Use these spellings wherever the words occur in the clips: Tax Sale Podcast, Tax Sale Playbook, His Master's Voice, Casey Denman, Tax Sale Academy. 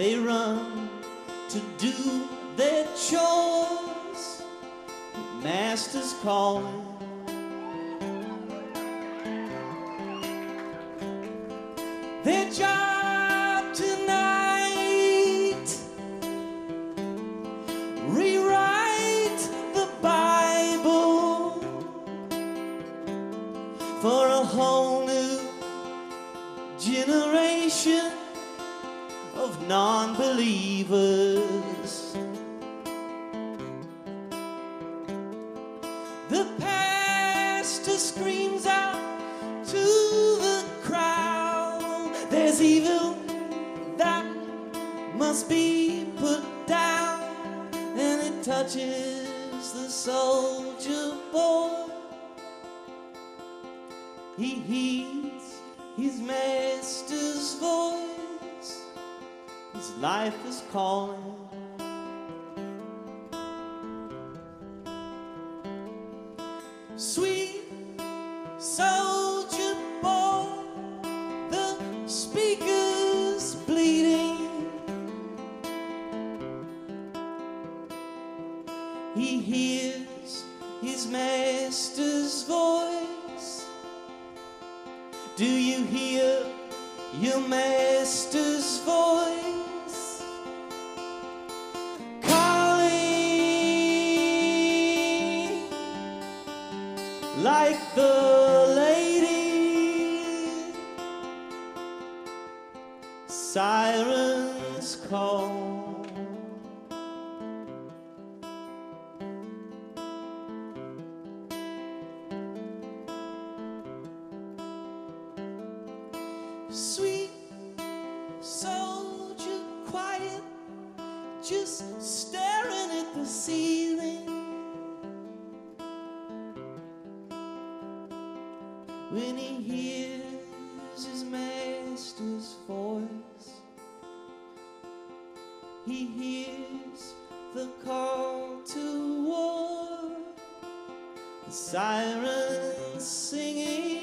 They run to do their chores. The master's calling. Their job tonight, rewrite the Bible for a whole new generation of non-believers. The pastor screams out to the crowd, there's evil that must be put down, and it touches the soldier boy. He heeds his master's voice. His life is calling. Sweet soldier boy, the speaker's bleeding. He hears his master's voice. Do you hear your master's voice? Like the lady, sirens call. Sweet soldier, quiet, just staring at the ceiling. When he hears his master's voice, he hears the call to war, the sirens singing.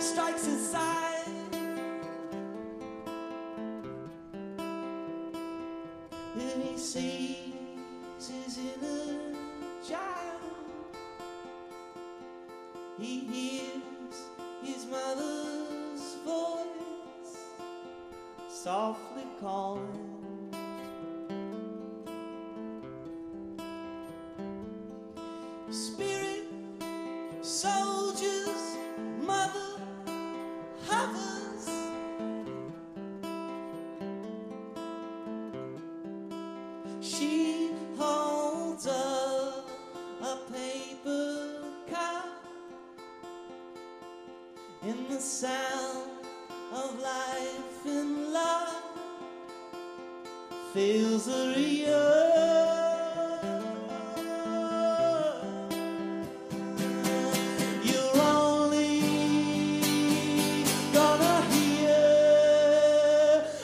Strikes inside. And he sees his inner child. He hears his mother's voice softly calling. Spirit, soldiers, mother hovers. She holds up a paper cup, in the sound of life and love fills the earth.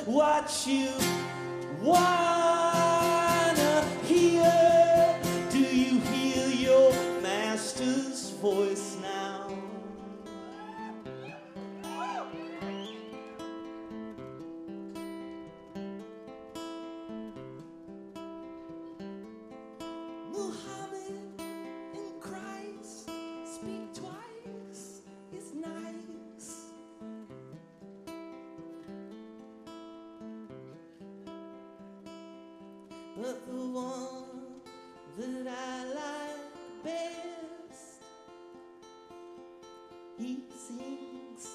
What you wanna hear? Do you hear your master's voice now? Muhammad and Christ speak twice is nice. But the one that I like best, he sings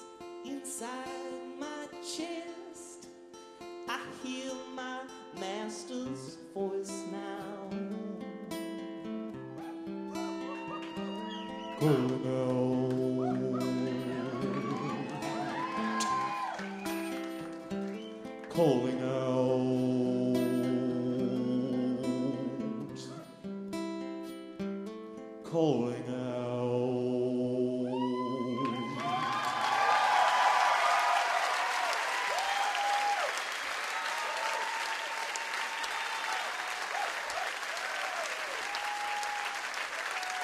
inside my chest. I hear my master's voice now. Calling out. Calling out.